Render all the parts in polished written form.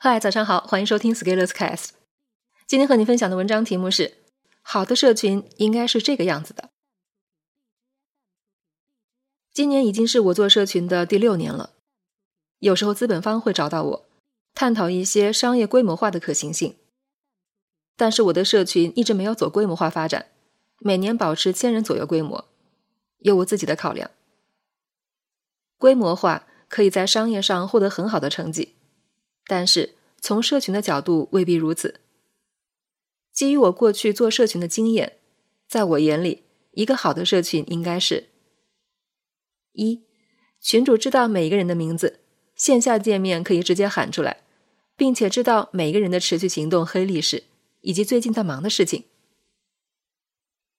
嗨，早上好，欢迎收听 ScalersCast。 今天和你分享的文章题目是好的社群应该是这个样子的。今年已经是我做社群的第6年了，有时候资本方会找到我探讨一些商业规模化的可行性，但是我的社群一直没有走规模化发展，每年保持1000人左右规模，有我自己的考量。规模化可以在商业上获得很好的成绩，但是从社群的角度未必如此。基于我过去做社群的经验，在我眼里，一个好的社群应该是：1. 群主知道每一个人的名字，线下界面可以直接喊出来，并且知道每一个人的持续行动黑历史，以及最近在忙的事情。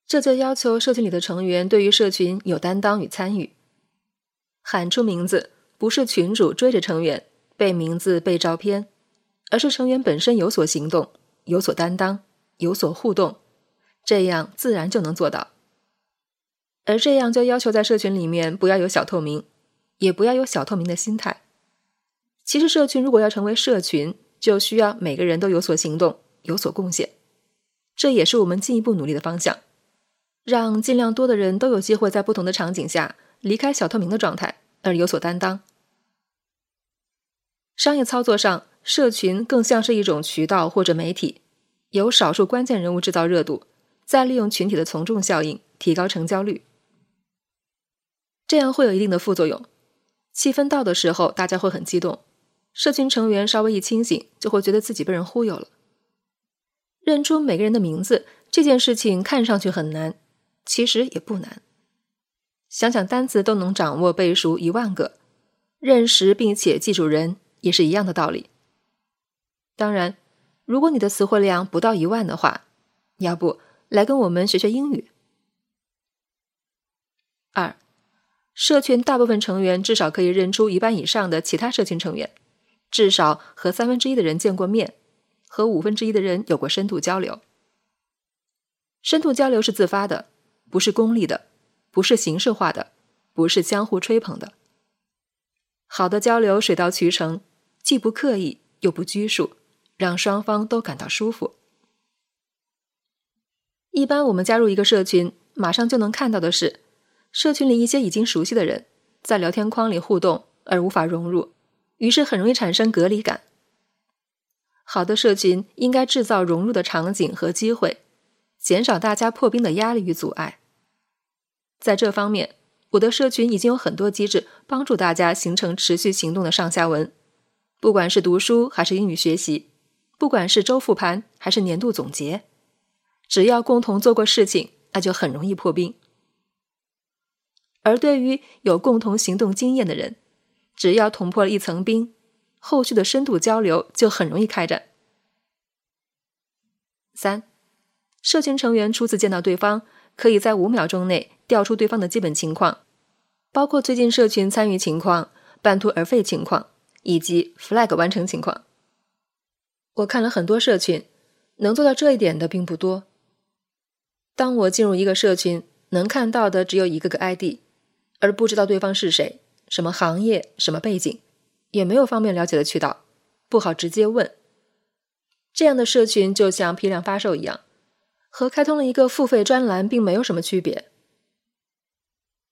这就要求社群里的成员对于社群有担当与参与。喊出名字，不是群主追着成员背名字背照片，而是成员本身有所行动，有所担当，有所互动，这样自然就能做到。而这样就要求在社群里面不要有小透明，也不要有小透明的心态。其实社群如果要成为社群，就需要每个人都有所行动，有所贡献。这也是我们进一步努力的方向，让尽量多的人都有机会在不同的场景下离开小透明的状态，而有所担当。商业操作上，社群更像是一种渠道或者媒体，由少数关键人物制造热度，再利用群体的从众效应提高成交率。这样会有一定的副作用，气氛到的时候大家会很激动，社群成员稍微一清醒就会觉得自己被人忽悠了。认出每个人的名字这件事情看上去很难，其实也不难。想想单词都能掌握背熟10000个，认识并且记住人也是一样的道理。当然，如果你的词汇量不到10000的话，要不来跟我们学学英语。2. 社群大部分成员至少可以认出一半以上的其他社群成员，至少和1/3的人见过面，和1/5的人有过深度交流。深度交流是自发的，不是功利的，不是形式化的，不是相互吹捧的。好的交流水到渠成，既不刻意又不拘束，让双方都感到舒服。一般我们加入一个社群，马上就能看到的是，社群里一些已经熟悉的人在聊天框里互动而无法融入，于是很容易产生隔离感。好的社群应该制造融入的场景和机会，减少大家破冰的压力与阻碍。在这方面，我的社群已经有很多机制帮助大家形成持续行动的上下文，不管是读书还是英语学习，不管是周复盘还是年度总结，只要共同做过事情，那就很容易破冰。而对于有共同行动经验的人，只要捅破了一层冰，后续的深度交流就很容易开展。 3. 社群成员初次见到对方，可以在5秒钟内调出对方的基本情况，包括最近社群参与情况、半途而废情况以及 flag 完成情况。我看了很多社群，能做到这一点的并不多。当我进入一个社群，能看到的只有一个个 ID， 而不知道对方是谁、什么行业、什么背景，也没有方便了解的渠道，不好直接问。这样的社群就像批量发售一样，和开通了一个付费专栏并没有什么区别。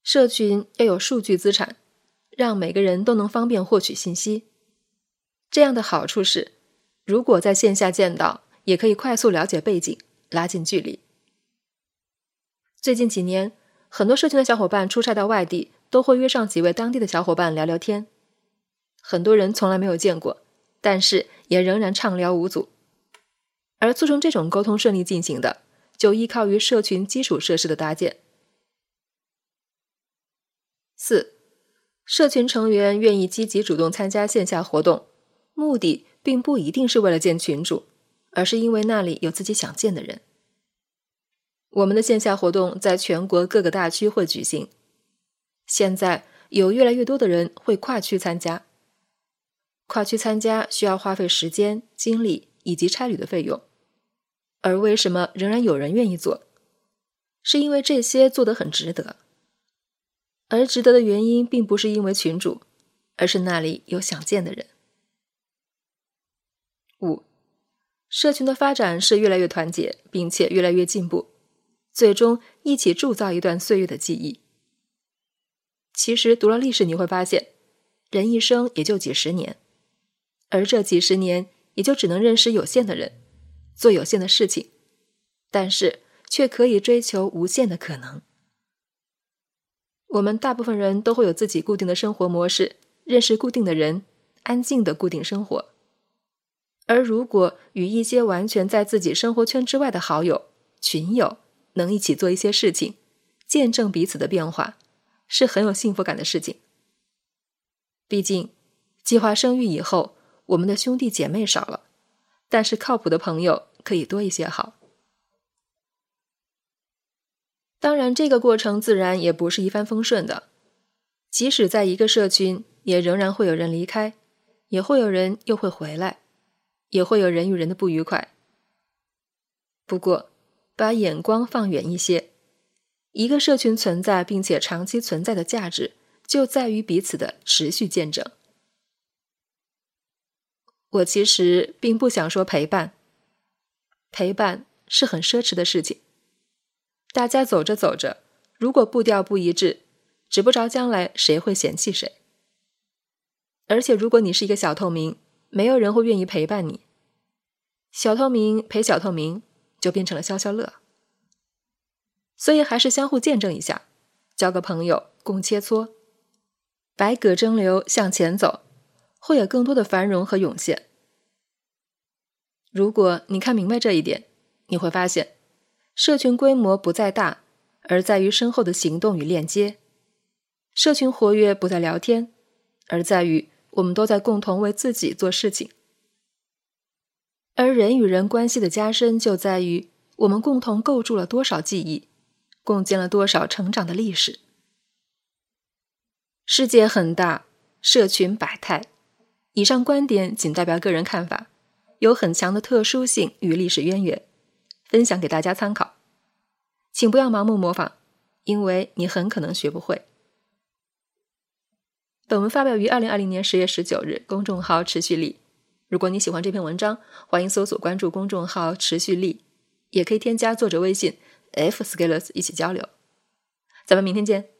社群要有数据资产，让每个人都能方便获取信息。这样的好处是，如果在线下见到，也可以快速了解背景，拉近距离。最近几年，很多社群的小伙伴出差到外地，都会约上几位当地的小伙伴聊聊天。很多人从来没有见过，但是也仍然畅聊无阻。而促成这种沟通顺利进行的，就依靠于社群基础设施的搭建。4. 社群成员愿意积极主动参加线下活动，目的并不一定是为了见群主，而是因为那里有自己想见的人。我们的线下活动在全国各个大区会举行，现在有越来越多的人会跨区参加。跨区参加需要花费时间、精力以及差旅的费用，而为什么仍然有人愿意做？是因为这些做得很值得。而值得的原因并不是因为群主，而是那里有想见的人。5. 社群的发展是越来越团结，并且越来越进步，最终一起铸造一段岁月的记忆。其实读了历史，你会发现人一生也就几十年，而这几十年也就只能认识有限的人，做有限的事情，但是却可以追求无限的可能。我们大部分人都会有自己固定的生活模式，认识固定的人，安静的固定生活。而如果与一些完全在自己生活圈之外的好友、群友能一起做一些事情，见证彼此的变化，是很有幸福感的事情。毕竟计划生育以后，我们的兄弟姐妹少了，但是靠谱的朋友可以多一些好。当然这个过程自然也不是一帆风顺的，即使在一个社群，也仍然会有人离开，也会有人又会回来，也会有人与人的不愉快。不过把眼光放远一些，一个社群存在并且长期存在的价值就在于彼此的持续见证。我其实并不想说陪伴是很奢侈的事情，大家走着走着，如果步调不一致，指不着将来谁会嫌弃谁。而且如果你是一个小透明，没有人会愿意陪伴你，小透明陪小透明就变成了消消乐。所以还是相互见证一下，交个朋友，共切磋，百舸争流向前走，会有更多的繁荣和涌现。如果你看明白这一点，你会发现社群规模不在大，而在于深厚的行动与链接。社群活跃不在聊天，而在于我们都在共同为自己做事情。而人与人关系的加深，就在于我们共同构筑了多少记忆，共建了多少成长的历史。世界很大，社群百态，以上观点仅代表个人看法，有很强的特殊性与历史渊源，分享给大家参考。请不要盲目模仿，因为你很可能学不会。本文发表于2020年10月19日，公众号持续力。如果你喜欢这篇文章，欢迎搜索关注公众号持续力，也可以添加作者微信 FScalers 一起交流。咱们明天见。